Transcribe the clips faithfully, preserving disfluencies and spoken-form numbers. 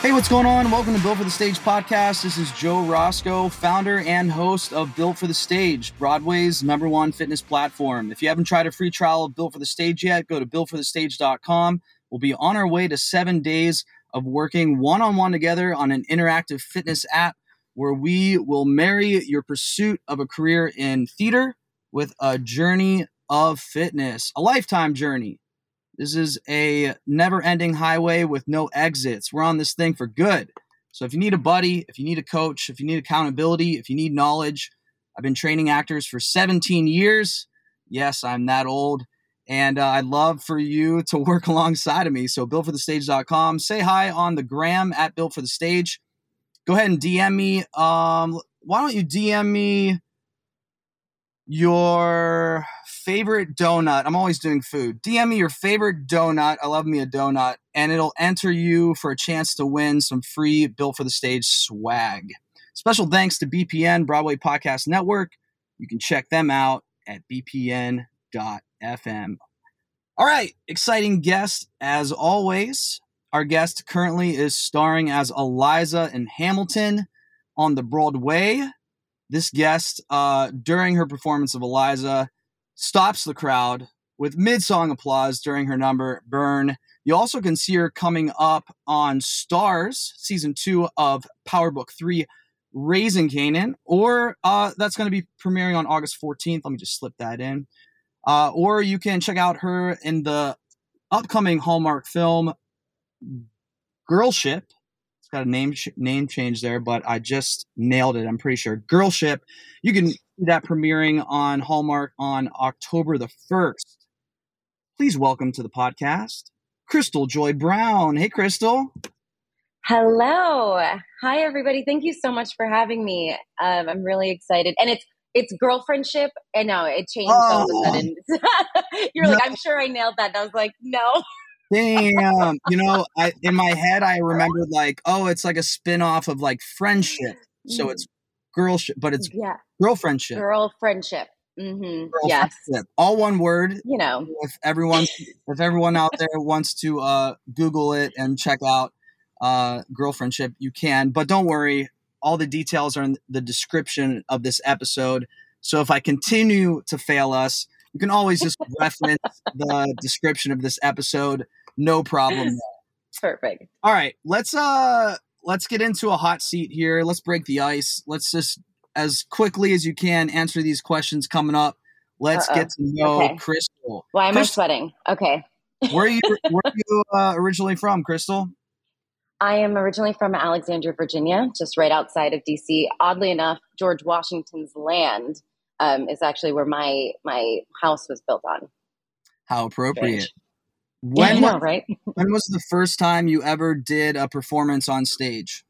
Hey, what's going on? Welcome to Built for the Stage podcast. This is Joe Roscoe, founder and host of Built for the Stage, Broadway's number one fitness platform. If you haven't tried a free trial of Built for the Stage yet, go to built for the stage dot com. We'll be on our way to seven days of working one-on-one together on an interactive fitness app where we will marry your pursuit of a career in theater with a journey of fitness, a lifetime journey. This is a never-ending highway with no exits. We're on this thing for good. So if you need a buddy, if you need a coach, if you need accountability, if you need knowledge, I've been training actors for seventeen years. Yes, I'm that old. And uh, I'd love for you to work alongside of me. So built for the stage dot com. Say hi on the gram at built for the stage. Go ahead and D M me. Um, why don't you D M me your favorite donut? I'm always doing food. D M me your favorite donut. I love me a donut. And it'll enter you for a chance to win some free Built for the Stage swag. Special thanks to B P N, Broadway Podcast Network. You can check them out at b p n dot f m. All right. Exciting guest, as always. Our guest currently is starring as Eliza in Hamilton on the Broadway. This guest, uh, during her performance of Eliza, stops the crowd with mid-song applause during her number, Burn. You also can see her coming up on Starz, season two of Power Book Three: Raising Kanan, or uh, that's going to be premiering on August fourteenth. Let me just slip that in. Uh, or you can check out her in the upcoming Hallmark film, Girlfriendship. Got a name sh- name change there, but I just nailed it. I'm pretty sure. Girlfriendship. You can see that premiering on Hallmark on October the first. Please welcome to the podcast, Crystal Joy Brown. Hey, Crystal. Hello. Hi, everybody. Thank you so much for having me. Um, I'm really excited. And it's it's Girlfriendship. And no, it changed oh. all of a sudden. You're no. like, I'm sure I nailed that. And I was like, no. Damn, you know, I, in my head, I remembered like, oh, it's like a spinoff of like friendship. So it's girlship, but it's yeah. girlfriendship. Girlfriendship. Mm-hmm. Girl yes. Friendship. All one word. You know, if everyone, if everyone out there wants to uh, Google it and check out uh, Girlfriendship, you can. But don't worry, all the details are in the description of this episode. So if I continue to fail us, you can always just reference the description of this episode. No problem. Perfect. All right. Let's, uh, let's get into a hot seat here. Let's break the ice. Let's just, as quickly as you can, answer these questions coming up. Let's Uh-oh. get to know okay. Crystal. Why am Crystal, I sweating? Okay. where are you, where are you uh, originally from, Crystal? I am originally from Alexandria, Virginia, just right outside of D C. Oddly enough, George Washington's land um, is actually where my, my house was built on. How appropriate. Strange. When, yeah, know, was, right? when was the first time you ever did a performance on stage?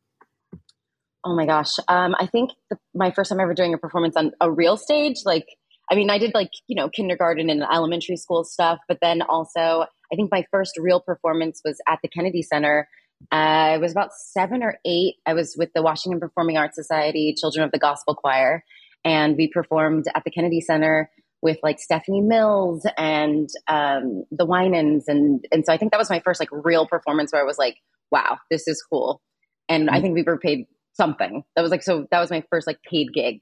Oh my gosh. Um, I think the, my first time ever doing a performance on a real stage, like, I mean, I did like, you know, kindergarten and elementary school stuff, but then also I think my first real performance was at the Kennedy Center. Uh, I was about seven or eight. I was with the Washington Performing Arts Society, Children of the Gospel Choir, and we performed at the Kennedy Center with like Stephanie Mills and um, The Winans. And, and so I think that was my first like real performance where I was like, wow, this is cool. And mm-hmm. I think we were paid something. That was like, so that was my first like paid gig.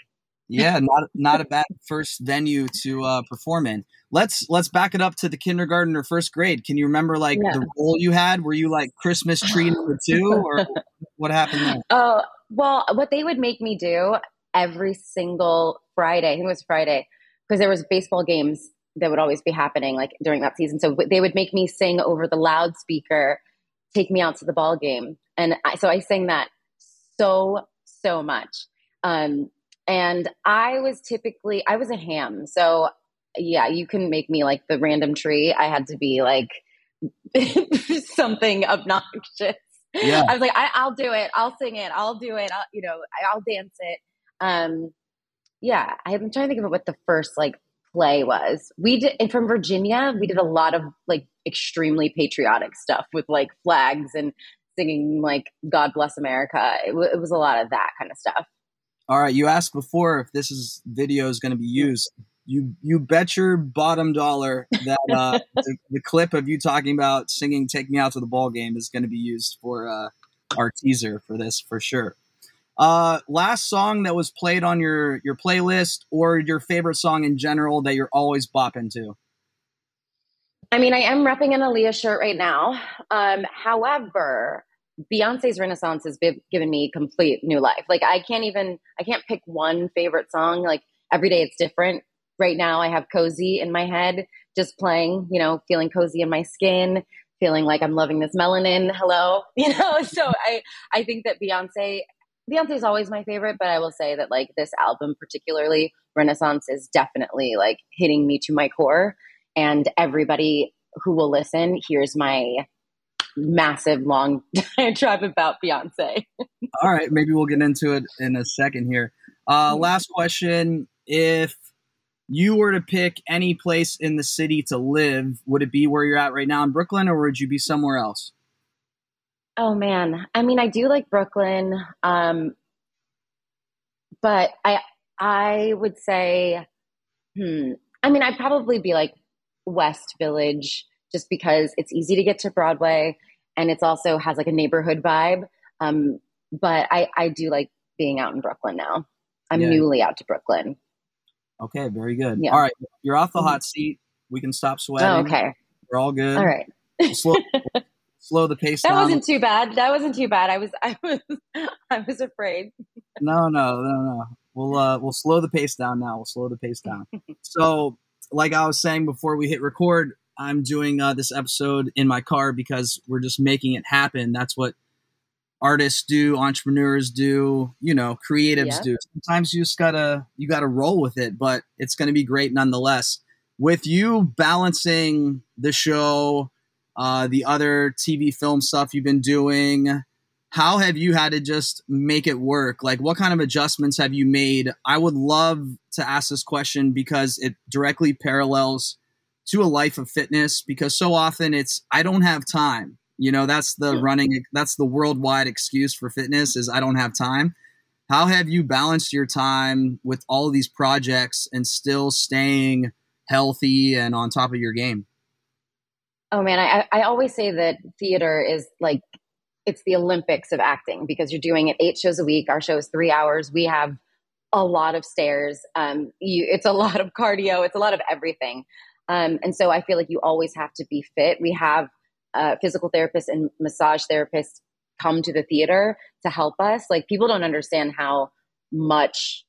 Yeah, not not a bad first venue to uh, perform in. Let's let's back it up to the kindergarten or first grade. Can you remember like yeah. the role you had? Were you like Christmas tree number two, or what happened there? Oh, well, what they would make me do every single Friday, I think it was Friday, because there was baseball games that would always be happening like during that season. So they would make me sing over the loudspeaker, "Take Me Out to the Ball Game," and I, so I sang that so so much. Um, And I was typically, I was a ham. So yeah, you couldn't make me like the random tree. I had to be like something obnoxious. Yeah. I was like, I, I'll do it. I'll sing it. I'll do it. I'll, you know, I'll dance it. Um, yeah. I'm trying to think of what the first like play was. We did, and from Virginia, we did a lot of like extremely patriotic stuff with like flags and singing like God Bless America. It, w- it was a lot of that kind of stuff. All right, you asked before if this is video is going to be used. You you bet your bottom dollar that uh, the, the clip of you talking about singing "Take Me Out to the Ball Game" is going to be used for uh, our teaser for this for sure. Uh, last song that was played on your your playlist, or your favorite song in general that you're always bopping to. I mean, I am repping an Aaliyah shirt right now. Um, however. Beyonce's Renaissance has given me complete new life. Like I can't even, I can't pick one favorite song. Like every day it's different. Right now I have Cozy in my head, just playing, you know, feeling cozy in my skin, feeling like I'm loving this melanin. Hello. You know, so I, I think that Beyonce, Beyonce is always my favorite, but I will say that like this album, particularly Renaissance, is definitely like hitting me to my core, and everybody who will listen hears my massive long diatribe about Beyonce. All right, maybe we'll get into it in a second here. Uh, last question: if you were to pick any place in the city to live, would it be where you're at right now in Brooklyn, or would you be somewhere else? Oh man, I mean, I do like Brooklyn, um, but I I would say, hmm, I mean, I'd probably be like West Village, just because it's easy to get to Broadway and it's also has like a neighborhood vibe. Um, but I, I do like being out in Brooklyn now. I'm yeah. newly out to Brooklyn. Okay, very good. Yeah. All right, you're off the hot seat. We can stop sweating. Oh, okay. We're all good. All right. Slow, slow the pace down. That wasn't too bad. That wasn't too bad. I was I was I was afraid. No, no, no, no. We'll uh we'll slow the pace down now. We'll slow the pace down. So, like I was saying before we hit record, I'm doing uh, this episode in my car because we're just making it happen. That's what artists do, entrepreneurs do, you know, creatives yeah. do. Sometimes you just gotta you gotta roll with it, but it's gonna be great nonetheless. With you balancing the show, uh, the other T V film stuff you've been doing, how have you had to just make it work? Like, what kind of adjustments have you made? I would love to ask this question because it directly parallels to a life of fitness, because so often it's, I don't have time. You know, that's the yeah. running, that's the worldwide excuse for fitness is I don't have time. How have you balanced your time with all of these projects and still staying healthy and on top of your game? Oh man, I, I always say that theater is like, it's the Olympics of acting, because you're doing it eight shows a week. Our show is three hours. We have a lot of stairs. Um, you, it's a lot of cardio. It's a lot of everything. Um, and so I feel like you always have to be fit. We have uh, physical therapists and massage therapists come to the theater to help us. Like, people don't understand how much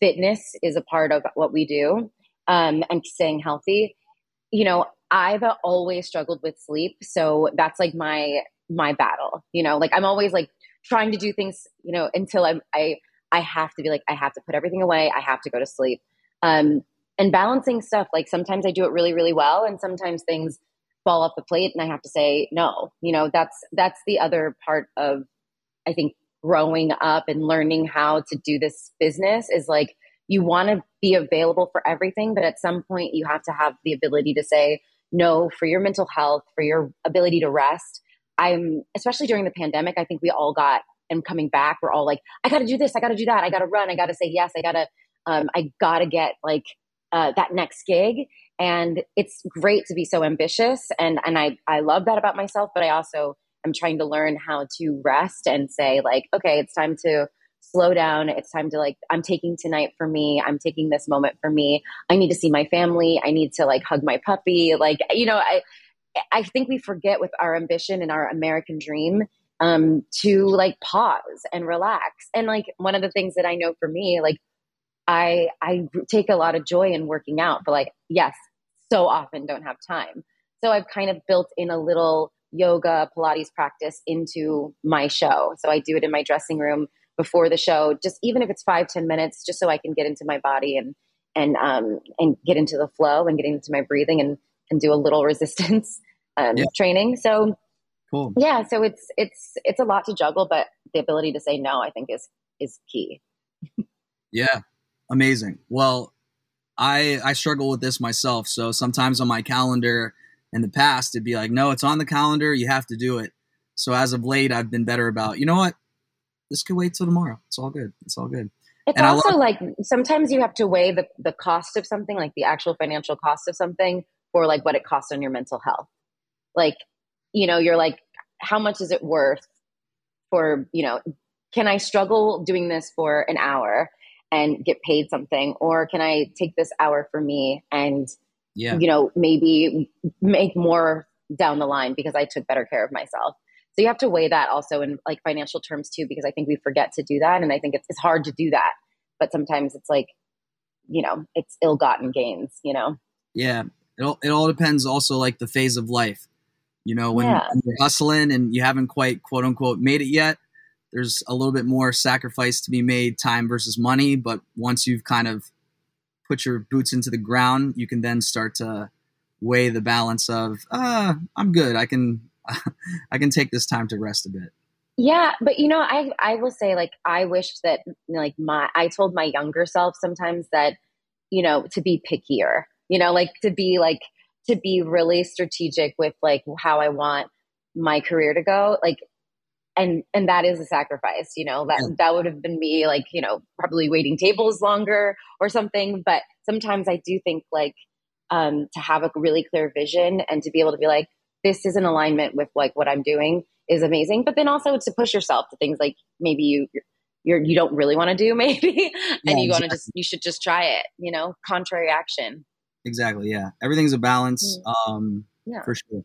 fitness is a part of what we do, um, and staying healthy. You know, I've always struggled with sleep. So that's like my, my battle, you know, like I'm always like trying to do things, you know, until I'm, I, I have to be like, I have to put everything away. I have to go to sleep. Um, And balancing stuff, like sometimes I do it really, really well, and sometimes things fall off the plate and I have to say no. You know, that's that's the other part of, I think, growing up and learning how to do this business is like you want to be available for everything, but at some point you have to have the ability to say no for your mental health, for your ability to rest. I'm, especially during the pandemic, I think we all got, and coming back, we're all like, I got to do this, I got to do that, I got to run, I got to say yes, I got to, um, I got to get like uh, that next gig. And it's great to be so ambitious. And, and I, I love that about myself, but I also am trying to learn how to rest and say like, okay, it's time to slow down. It's time to like, I'm taking tonight for me. I'm taking this moment for me. I need to see my family. I need to like hug my puppy. Like, you know, I, I think we forget with our ambition and our American dream um, to like pause and relax. And like, one of the things that I know for me, like I, I take a lot of joy in working out, but like, yes, so often don't have time. So I've kind of built in a little yoga Pilates practice into my show. So I do it in my dressing room before the show, just even if it's five, ten minutes, just so I can get into my body and, and, um, and get into the flow and get into my breathing and, and do a little resistance um, yeah. training. So cool. Yeah. So it's, it's, it's a lot to juggle, but the ability to say no, I think is, is key. Yeah. Amazing. Well, I, I struggle with this myself. So sometimes on my calendar in the past, it'd be like, no, it's on the calendar. You have to do it. So as of late, I've been better about, you know what? This could wait till tomorrow. It's all good. It's all good. It's and also love- like, sometimes you have to weigh the, the cost of something, like the actual financial cost of something, or like what it costs on your mental health. Like, you know, you're like, how much is it worth for, you know, can I struggle doing this for an hour and get paid something? Or can I take this hour for me and, yeah. you know, maybe make more down the line because I took better care of myself? So you have to weigh that also in like financial terms too, because I think we forget to do that. And I think it's, it's hard to do that, but sometimes it's like, you know, it's ill-gotten gains, you know? Yeah. It all, it all depends also like the phase of life, you know, when, yeah. when you're hustling and you haven't quite quote unquote made it yet, there's a little bit more sacrifice to be made, time versus money. But once you've kind of put your boots into the ground, you can then start to weigh the balance of, ah, I'm good. I can, I can take this time to rest a bit. Yeah. But you know, I, I will say like, I wish that like my, I told my younger self sometimes that, you know, to be pickier, you know, like to be like, to be really strategic with like how I want my career to go. Like, and, and that is a sacrifice, you know, that, yeah. that would have been me like, you know, probably waiting tables longer or something. But sometimes I do think like, um, to have a really clear vision and to be able to be like, this is in alignment with like what I'm doing is amazing. But then also to push yourself to things like maybe you you're, you don't really want to do maybe, and yeah, you want to exactly. just, you should just try it, you know, contrary action. Exactly. Yeah. Everything's a balance. Mm-hmm. Um, yeah. For sure.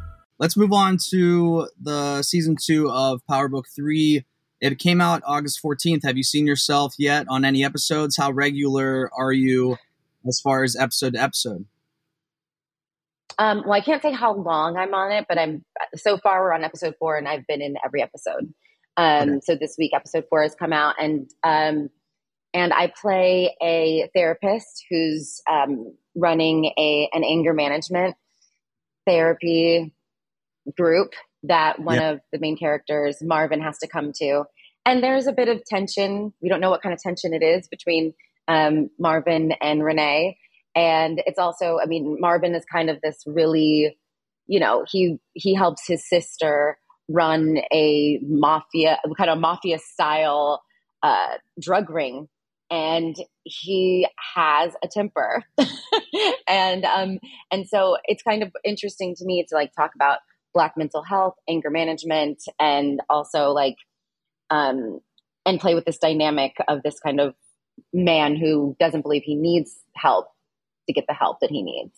Let's move on to the season two of Power Book Three. It came out August fourteenth. Have you seen yourself yet on any episodes? How regular are you as far as episode to episode? Um, well, I can't say how long I'm on it, but I'm so far we're on episode four and I've been in every episode. Um, okay. So this week, episode four has come out and, um, and I play a therapist who's um, running a, an anger management therapy group that one yeah. of the main characters, Marvin, has to come to. And there's a bit of tension. We don't know what kind of tension it is between um, Marvin and Renee. And it's also, I mean, Marvin is kind of this really, you know, he, he helps his sister run a mafia, kind of mafia style uh, drug ring. And he has a temper. and, um, and so it's kind of interesting to me to like talk about Black mental health, anger management, and also like, um, and play with this dynamic of this kind of man who doesn't believe he needs help to get the help that he needs.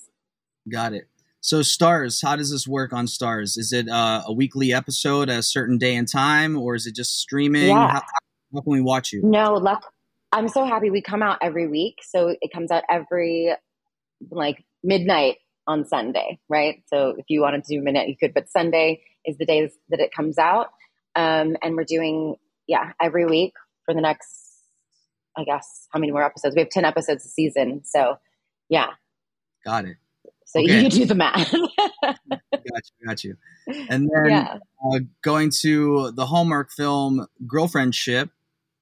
Got it. So Starz, how does this work on Starz? Is it uh, a weekly episode, a certain day and time, or is it just streaming? Yeah. How, how can we watch you? No, luck. I'm so happy we come out every week. So it comes out every like midnight on Sunday, right? So if you wanted to do midnight, you could, but Sunday is the day that it comes out. Um, and we're doing, yeah, every week for the next, I guess, how many more episodes? We have ten episodes a season. So yeah, Got it. So okay. You can do the math. got you, got you. And then yeah. uh, going to the Hallmark film Girlfriendship.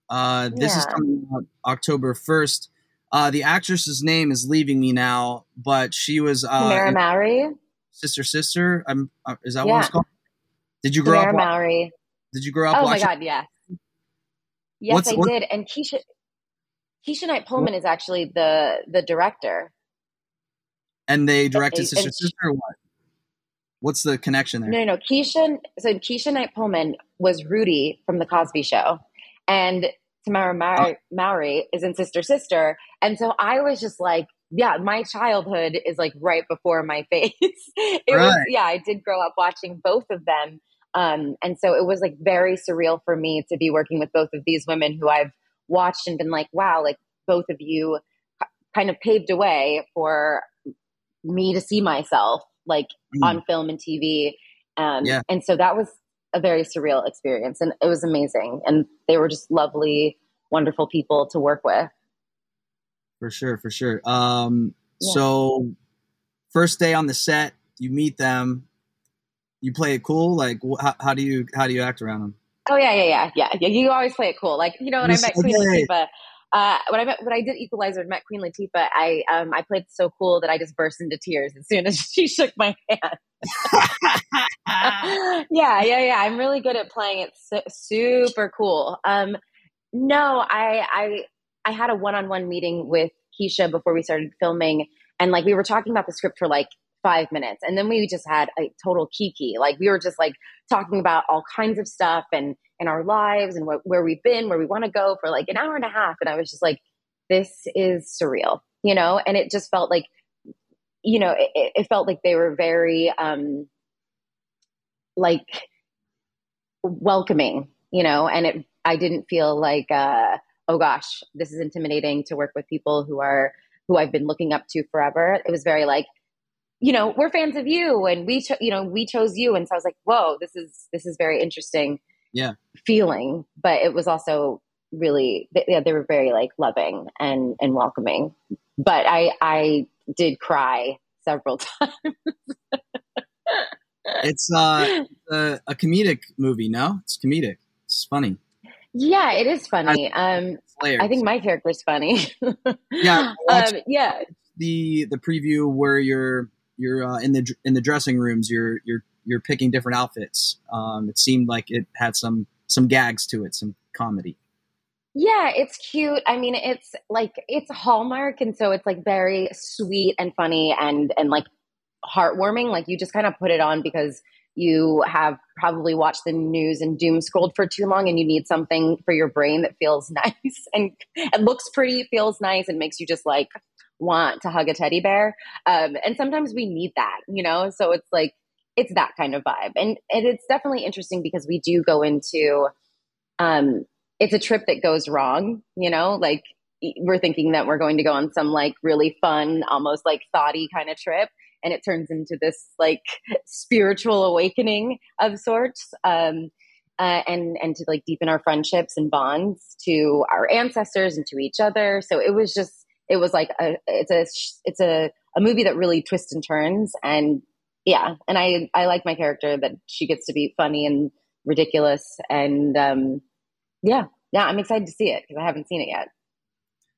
Uh, this yeah. is coming out October first. Uh, the actress's name is leaving me now, but she was... Uh, Tamera Mowry. Sister Sister. Um, uh, is that yeah. what it's called? Did you grow Tamera up... Mowry. Did you grow up oh watching... my God, yeah. Yes, what's, I what's, did. And Keshia, Keshia Knight Pulliam is actually the the director. And they directed and, Sister and, Sister or what? What's the connection there? No, no, no. Keshia, so Keshia Knight Pulliam was Rudy from The Cosby Show. And Tamera Mowry, oh. Mowry is in Sister Sister. And so I was just like, yeah, my childhood is like right before my face. it right. was, yeah, I did grow up watching both of them. Um, and so it was like very surreal for me to be working with both of these women who I've watched and been like, wow, like both of you kind of paved a way for me to see myself like mm. on film and T V. Um, yeah. And so that was a very surreal experience and it was amazing. And they were just lovely, wonderful people to work with. For sure. For sure. Um, yeah. So first day on the set, you meet them. You play it cool? Like, wh- how, how do you how do you act around them? Oh, yeah, yeah, yeah, yeah. yeah. You always play it cool. Like, you know, when yes, I met Queen okay. Latifah, uh, when I met when I did Equalizer and met Queen Latifah, I um, I played so cool that I just burst into tears as soon as she shook my hand. yeah, yeah, yeah. I'm really good at playing it su- super cool. Um, no, I, I I had a one-on-one meeting with Keshia before we started filming, and, like, we were talking about the script for, like, five minutes, and then we just had a total kiki. Like we were just like talking about all kinds of stuff and in our lives and wh- where we've been, where we want to go for like an hour and a half. And I was just like, this is surreal, you know. And it just felt like, you know, it, it felt like they were very, um, like welcoming, you know. And it, I didn't feel like, uh, oh gosh, this is intimidating to work with people who are who I've been looking up to forever. It was very like, you know, we're fans of you and we, cho- you know, we chose you. And so I was like, whoa, this is, this is very interesting yeah. feeling, but it was also really, they, yeah, they were very like loving and, and welcoming, but I, I did cry several times. It's uh, a, a comedic movie. No, it's comedic. It's funny. Yeah, it is funny. I, um, I think my character is funny. yeah. Um, yeah. The, the preview where you're, You're uh, in the in the dressing rooms. You're you're you're picking different outfits. Um, it seemed like it had some some gags to it, some comedy. Yeah, it's cute. I mean, it's like it's Hallmark, and so it's like very sweet and funny and and like heartwarming. Like you just kind of put it on because you have probably watched the news and doom scrolled for too long, and you need something for your brain that feels nice and and looks pretty, feels nice, and makes you just like want to hug a teddy bear. Um, and sometimes we need that, you know? So it's like, it's that kind of vibe. And, and it's definitely interesting because we do go into, um, it's a trip that goes wrong, you know, like we're thinking that we're going to go on some like really fun, almost like thoughty kind of trip. And it turns into this like spiritual awakening of sorts. Um, uh, and, and to like deepen our friendships and bonds to our ancestors and to each other. So it was just, It was like a, it's a, it's a, a movie that really twists and turns, and yeah, and I, I like my character that she gets to be funny and ridiculous, and um, yeah, yeah, I'm excited to see it because I haven't seen it yet.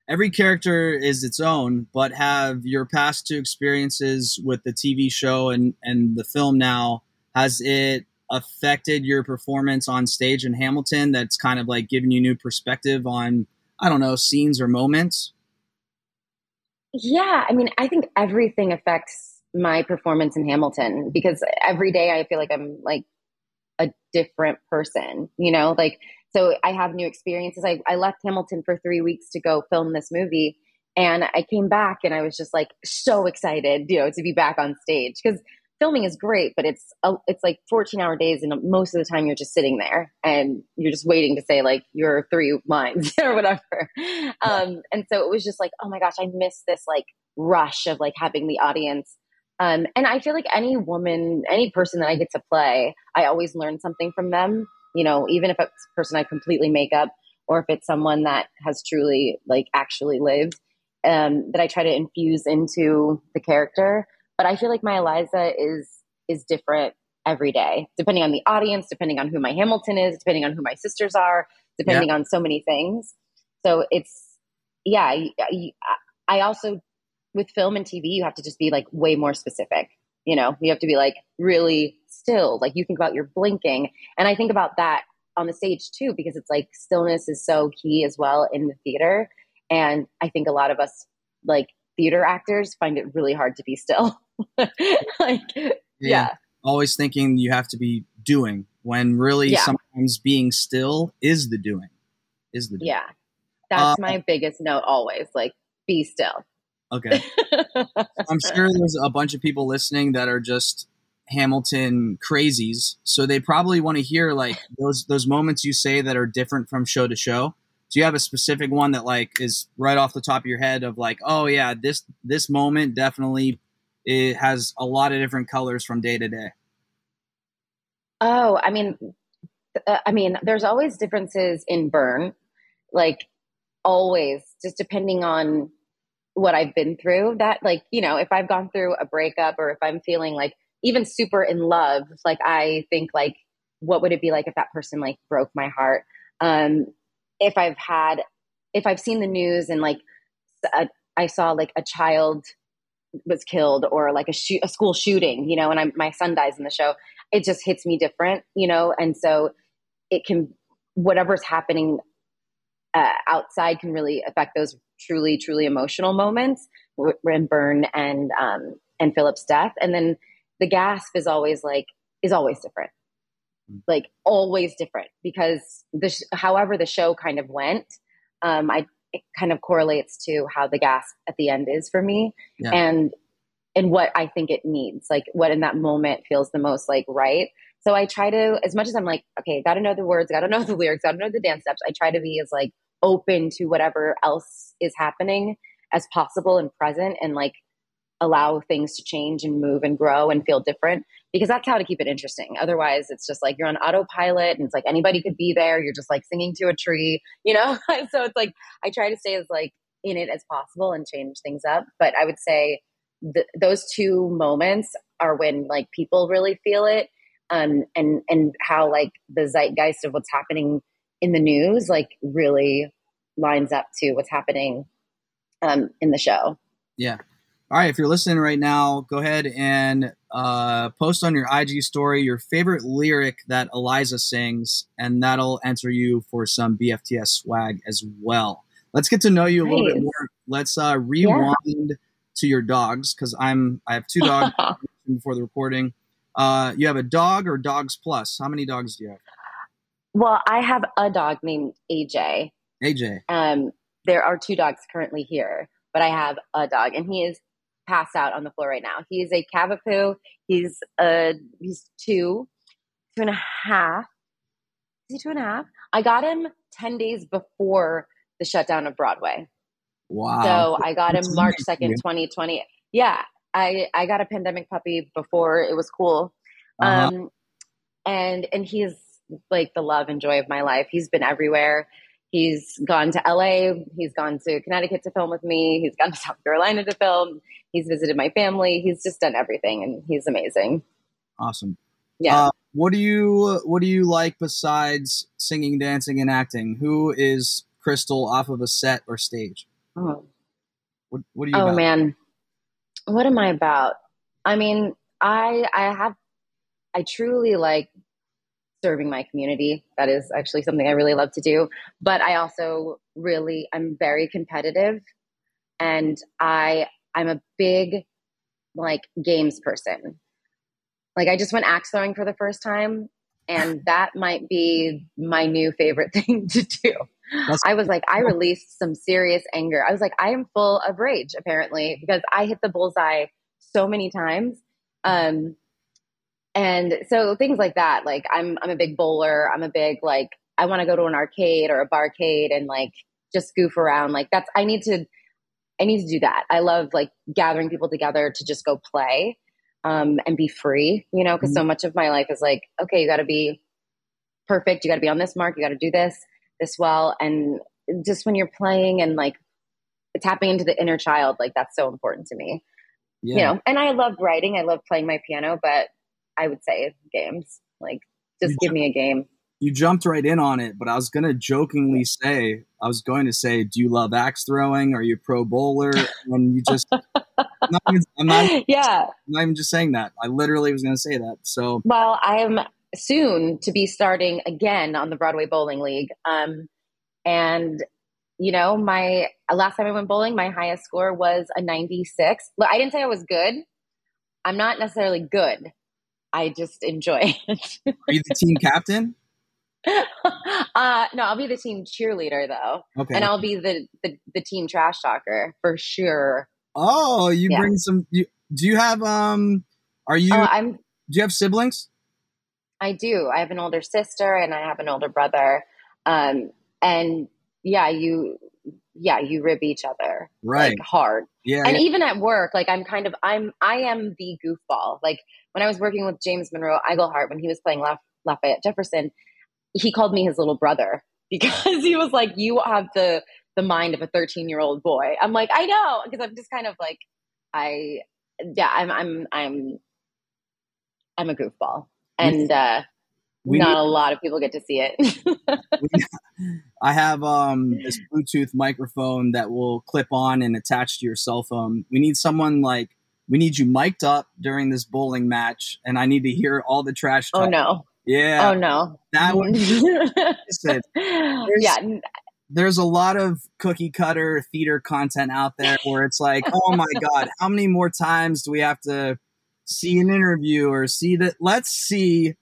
Every character is its own, but have your past two experiences with the T V show and and the film now, has it affected your performance on stage in Hamilton? That's kind of like giving you new perspective on, I don't know, scenes or moments. Yeah. I mean, I think everything affects my performance in Hamilton because every day I feel like I'm like a different person, you know, like, so I have new experiences. I, I left Hamilton for three weeks to go film this movie. And I came back and I was just like, so excited, you know, to be back on stage because filming is great, but it's, a, it's like fourteen hour days. And most of the time you're just sitting there and you're just waiting to say like your three lines or whatever. Um, and so it was just like, oh my gosh, I miss this like rush of like having the audience. Um, and I feel like any woman, any person that I get to play, I always learn something from them, you know, even if it's a person I completely make up or if it's someone that has truly like actually lived. um, that I try to infuse into the character. But I feel like my Eliza is is different every day, depending on the audience, depending on who my Hamilton is, depending on who my sisters are, depending yeah. on so many things. So it's, yeah, I, I also, with film and T V, you have to just be like way more specific. You know, you have to be like really still, like you think about your blinking. And I think about that on the stage too, because it's like stillness is so key as well in the theater. And I think a lot of us like theater actors find it really hard to be still. like, yeah. yeah. Always thinking you have to be doing when really yeah. sometimes being still is the doing, is the doing. Yeah. That's uh, my biggest note always, like be still. Okay. I'm sure there's a bunch of people listening that are just Hamilton crazies. So they probably want to hear like those, those moments you say that are different from show to show. Do you have a specific one that like is right off the top of your head of like, oh yeah, this, this moment definitely it has a lot of different colors from day to day? Oh, I mean, uh, I mean, there's always differences in burn, like always, just depending on what I've been through that, like, you know, if I've gone through a breakup or if I'm feeling like even super in love, like I think like, what would it be like if that person like broke my heart? Um, if I've had, if I've seen the news and like, a, I saw like a child was killed or like a, sh- a school shooting, you know, and I'm, my son dies in the show, it just hits me different, you know? And so it can, whatever's happening uh, outside can really affect those truly, truly emotional moments in Burn and, um, and Philip's death. And then the gasp is always like, is always different, like always different because the, sh- however the show kind of went, um, I, it kind of correlates to how the gasp at the end is for me yeah. and, and what I think it needs, like what in that moment feels the most like, right. So I try to, as much as I'm like, okay, got to know the words, got to know the lyrics, got to know the dance steps. I try to be as like open to whatever else is happening as possible and present and like allow things to change and move and grow and feel different because that's how to keep it interesting. Otherwise it's just like, you're on autopilot and it's like, anybody could be there. You're just like singing to a tree, you know? So it's like, I try to stay as like in it as possible and change things up. But I would say th- those two moments are when like people really feel it. Um, and, and how like the zeitgeist of what's happening in the news, like really lines up to what's happening, um, in the show. Yeah. All right, if you're listening right now, go ahead and uh, post on your I G story your favorite lyric that Eliza sings, and that'll enter you for some B F T S swag as well. Let's get to know you nice. a little bit more. Let's uh, rewind yeah. to your dogs because I'm I have two dogs before the recording. Uh, you have a dog or dogs plus? How many dogs do you have? Well, I have a dog named A J. A J. Um, there are two dogs currently here, but I have a dog, and he is passed out on the floor right now. He is a Cavapoo. He's uh he's two, two and a half. Is he two and a half? I got him ten days before the shutdown of Broadway. Wow. So I got him March second, twenty twenty. Yeah. I, I got a pandemic puppy before it was cool. Uh-huh. Um and and he's like the love and joy of my life. He's been everywhere. He's gone to L A, he's gone to Connecticut to film with me, he's gone to South Carolina to film, he's visited my family, he's just done everything and he's amazing. Awesome. Yeah. Uh, what do you what do you like besides singing, dancing, and acting? Who is Crystal off of a set or stage? Oh. What what are you Oh about? Man. What am I about? I mean, I I have I truly like serving my community. That is actually something I really love to do. But I also really, I'm very competitive and I, I'm a big like games person. Like I just went axe throwing for the first time and that might be my new favorite thing to do. That's- I was like, I released some serious anger. I was like, I am full of rage apparently because I hit the bullseye so many times. Um, And so things like that, like I'm, I'm a big bowler. I'm a big, like, I want to go to an arcade or a barcade and like just goof around. Like that's, I need to, I need to do that. I love like gathering people together to just go play, um, and be free, you know, cause mm-hmm. so much of my life is like, okay, you gotta be perfect. You gotta be on this mark. You gotta do this, this well. And just when you're playing and like tapping into the inner child, like that's so important to me. Yeah. You know, and I love writing. I love playing my piano, but I would say games. Like, just you give ju- me a game. You jumped right in on it, but I was going to jokingly say, I was going to say, do you love axe throwing? Are you a pro bowler? And you just, I'm not, I'm not, yeah. I'm not even just saying that. I literally was going to say that. So, well, I am soon to be starting again on the Broadway Bowling League. Um, and you know, my last time I went bowling, my highest score was a ninety-six. Look, I didn't say I was good. I'm not necessarily good. I just enjoy it. Are you the team captain? Uh, no, I'll be the team cheerleader though. Okay. And I'll be the, the, the team trash talker for sure. Oh, you yeah. bring some, you, do you have, um, are you, oh, I'm, do you have siblings? I do. I have an older sister and I have an older brother. Um, and yeah, you, yeah, you rib each other right. like hard. Yeah. And yeah. even at work, like I'm kind of, I'm, I am the goofball. Like when I was working with James Monroe Iglehart, when he was playing Laf- Lafayette Jefferson, he called me his little brother because he was like, you have the, the mind of a thirteen year old boy. I'm like, I know. Cause I'm just kind of like, I, yeah, I'm, I'm, I'm, I'm a goofball. And, uh, We Not need- a lot of people get to see it. I have um, this Bluetooth microphone that will clip on and attach to your cell phone. We need someone like, we need you mic'd up during this bowling match, and I need to hear all the trash talk. Oh, no. Yeah. Oh, no. That one. there's, yeah. There's a lot of cookie cutter theater content out there where it's like, oh, my God, how many more times do we have to see an interview or see that? Let's see.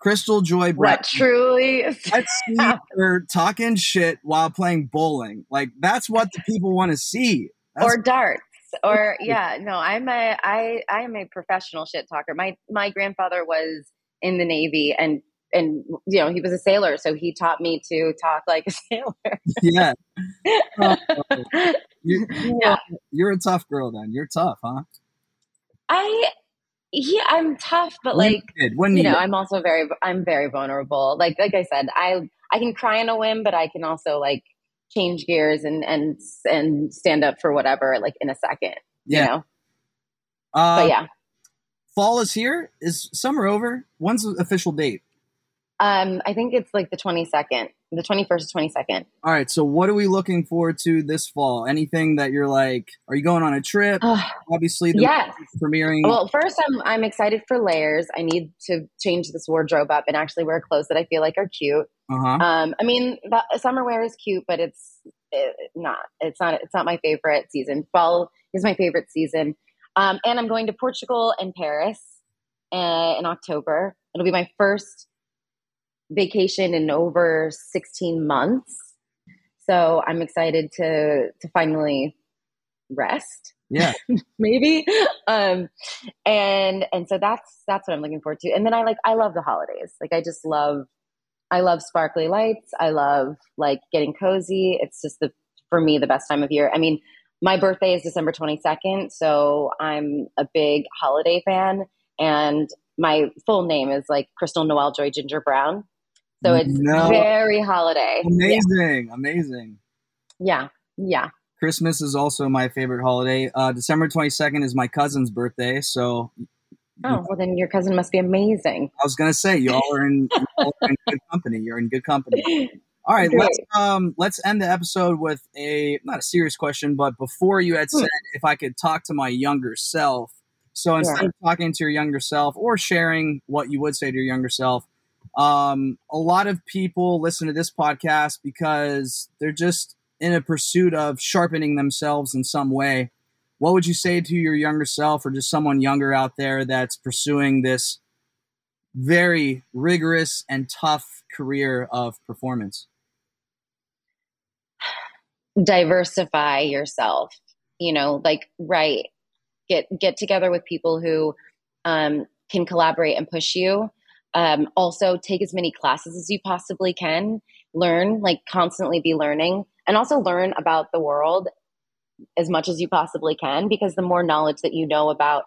Crystal Joy Brown. What truly? Let's see her talking shit while playing bowling. Like that's what the people want to see. That's- or darts. Or yeah, no, I'm a I I am a professional shit talker. My my grandfather was in the Navy and and you know, he was a sailor, so he taught me to talk like a sailor. yeah. Oh, you, you yeah. Are, you're a tough girl then. You're tough, huh? I Yeah, I'm tough, but like, when when you know, I'm also very, I'm very vulnerable. Like, like I said, I, I can cry on a whim, but I can also like change gears and, and, and stand up for whatever, like in a second, yeah. you know? Uh, but yeah. Fall is here. Is summer over? When's the official date? Um, I think it's like the twenty-second, the twenty-first, twenty-second. All right. So what are we looking forward to this fall? Anything that you're like, are you going on a trip? Uh, Obviously, the yes. premiering. Well, first I'm, I'm excited for layers. I need to change this wardrobe up and actually wear clothes that I feel like are cute. Uh-huh. Um, I mean, the, summer wear is cute, but it's it, not, it's not, it's not my favorite season. Fall is my favorite season. Um, and I'm going to Portugal and Paris uh, in October. It'll be my first vacation in over sixteen months. So I'm excited to, to finally rest. Yeah. Maybe. Um, and, and so that's, that's what I'm looking forward to. And then I like, I love the holidays. Like I just love, I love sparkly lights. I love like getting cozy. It's just the, for me, the best time of year. I mean, my birthday is December twenty-second. So I'm a big holiday fan, and my full name is like Crystal Noel Joy Ginger Brown. So it's no. very holiday. Amazing. Yeah. Amazing. Yeah. Yeah. Christmas is also my favorite holiday. Uh, December twenty-second is my cousin's birthday. So. Oh, you know, well then your cousin must be amazing. I was going to say, y'all are in, y'all are in good company. You're in good company. All right. Great. Let's, um, let's end the episode with a, not a serious question, but before you had hmm. said, if I could talk to my younger self. So instead yeah. of talking to your younger self or sharing what you would say to your younger self, um, a lot of people listen to this podcast because they're just in a pursuit of sharpening themselves in some way. What would you say to your younger self or just someone younger out there that's pursuing this very rigorous and tough career of performance? Diversify yourself, you know, like, right. Get get together with people who um, can collaborate and push you. Um, also, take as many classes as you possibly can. Learn, like constantly be learning. And also learn about the world as much as you possibly can, because the more knowledge that you know about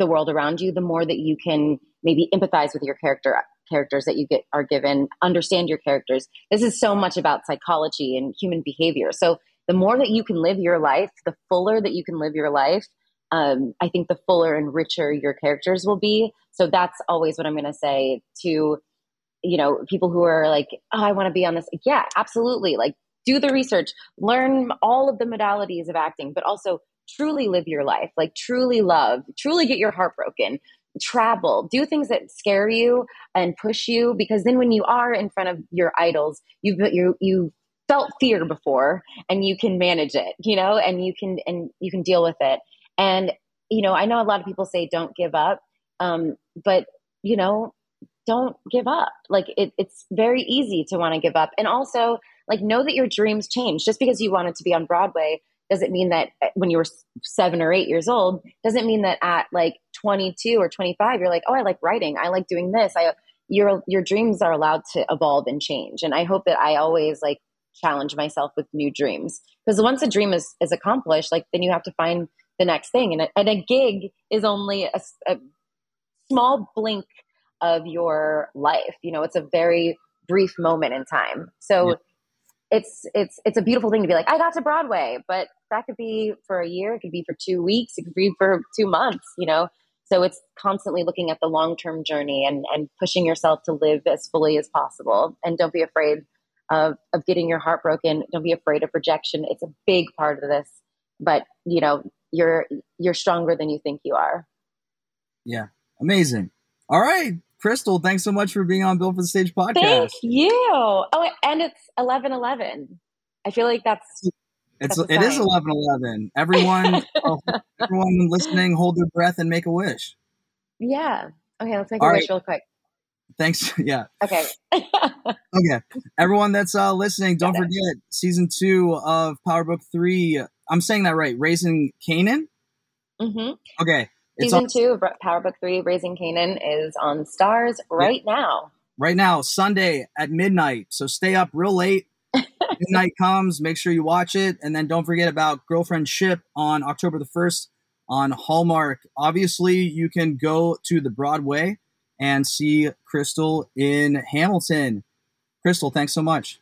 the world around you, the more that you can maybe empathize with your character characters that you get are given, understand your characters. This is so much about psychology and human behavior. So the more that you can live your life, the fuller that you can live your life, um, I think the fuller and richer your characters will be. So that's always what I'm going to say to, you know, people who are like, oh, I want to be on this. Yeah, absolutely. Like, do the research, learn all of the modalities of acting, but also truly live your life, like truly love, truly get your heart broken, travel, do things that scare you and push you, because then when you are in front of your idols, you've you you felt fear before and you can manage it, you know, and you can and you can deal with it. And, you know, I know a lot of people say don't give up, um, but, you know, don't give up. Like it, it's very easy to want to give up. And also, like, know that your dreams change. Just because you wanted to be on Broadway doesn't mean that when you were seven or eight years old, doesn't mean that at like twenty-two or twenty-five, you're like, oh, I like writing, I like doing this. I, your, your dreams are allowed to evolve and change. And I hope that I always like challenge myself with new dreams, because once a dream is, is accomplished, like then you have to find the next thing. And a, and a gig is only a, a small blink of your life. You know, it's a very brief moment in time. So yeah. It's it's it's a beautiful thing to be like, I got to Broadway, but that could be for a year, it could be for two weeks, it could be for two months, you know? So it's constantly looking at the long-term journey and, and pushing yourself to live as fully as possible. And don't be afraid of, of getting your heart broken. Don't be afraid of rejection. It's a big part of this, but you know, you're, you're stronger than you think you are. Yeah. Amazing. All right. Crystal, thanks so much for being on Built for the Stage podcast. Thank you. Oh, and it's eleven eleven. I feel like that's it's that's it is eleven eleven. Everyone, oh, everyone listening, hold their breath and make a wish. Yeah. Okay, let's make All a right. wish real quick. Thanks. Yeah. Okay. Okay. Everyone that's uh, listening, don't yeah, forget season two of Power Book Three. I'm saying that right? Raising Kanan. Mm-hmm. Okay. Season on, two of Power Book Three, Raising Kanan, is on Starz right yeah. now. Right now, Sunday at midnight. So stay up real late. Midnight comes. Make sure you watch it, and then don't forget about Girlfriendship on October the first on Hallmark. Obviously, you can go to the Broadway and see Crystal in Hamilton. Crystal, thanks so much.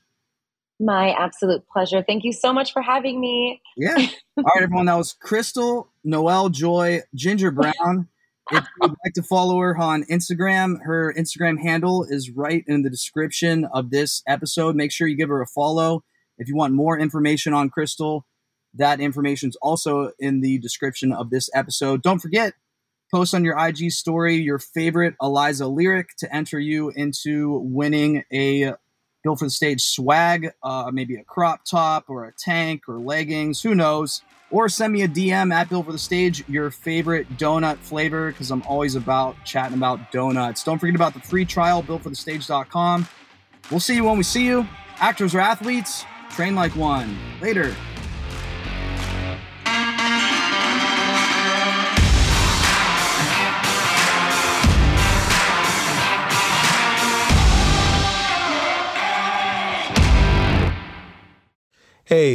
My absolute pleasure. Thank you so much for having me. Yeah. All right, everyone. That was Crystal Noel Joy Ginger Brown. If you'd like to follow her on Instagram, her Instagram handle is right in the description of this episode. Make sure you give her a follow. If you want more information on Crystal, that information is also in the description of this episode. Don't forget, post on your I G story your favorite Eliza lyric to enter you into winning a Built for the Stage swag, uh, maybe a crop top or a tank or leggings, who knows? Or send me a D M at Built for the Stage, your favorite donut flavor, because I'm always about chatting about donuts. Don't forget about the free trial, built for the stage dot com. We'll see you when we see you. Actors or athletes, train like one. Later. Hey,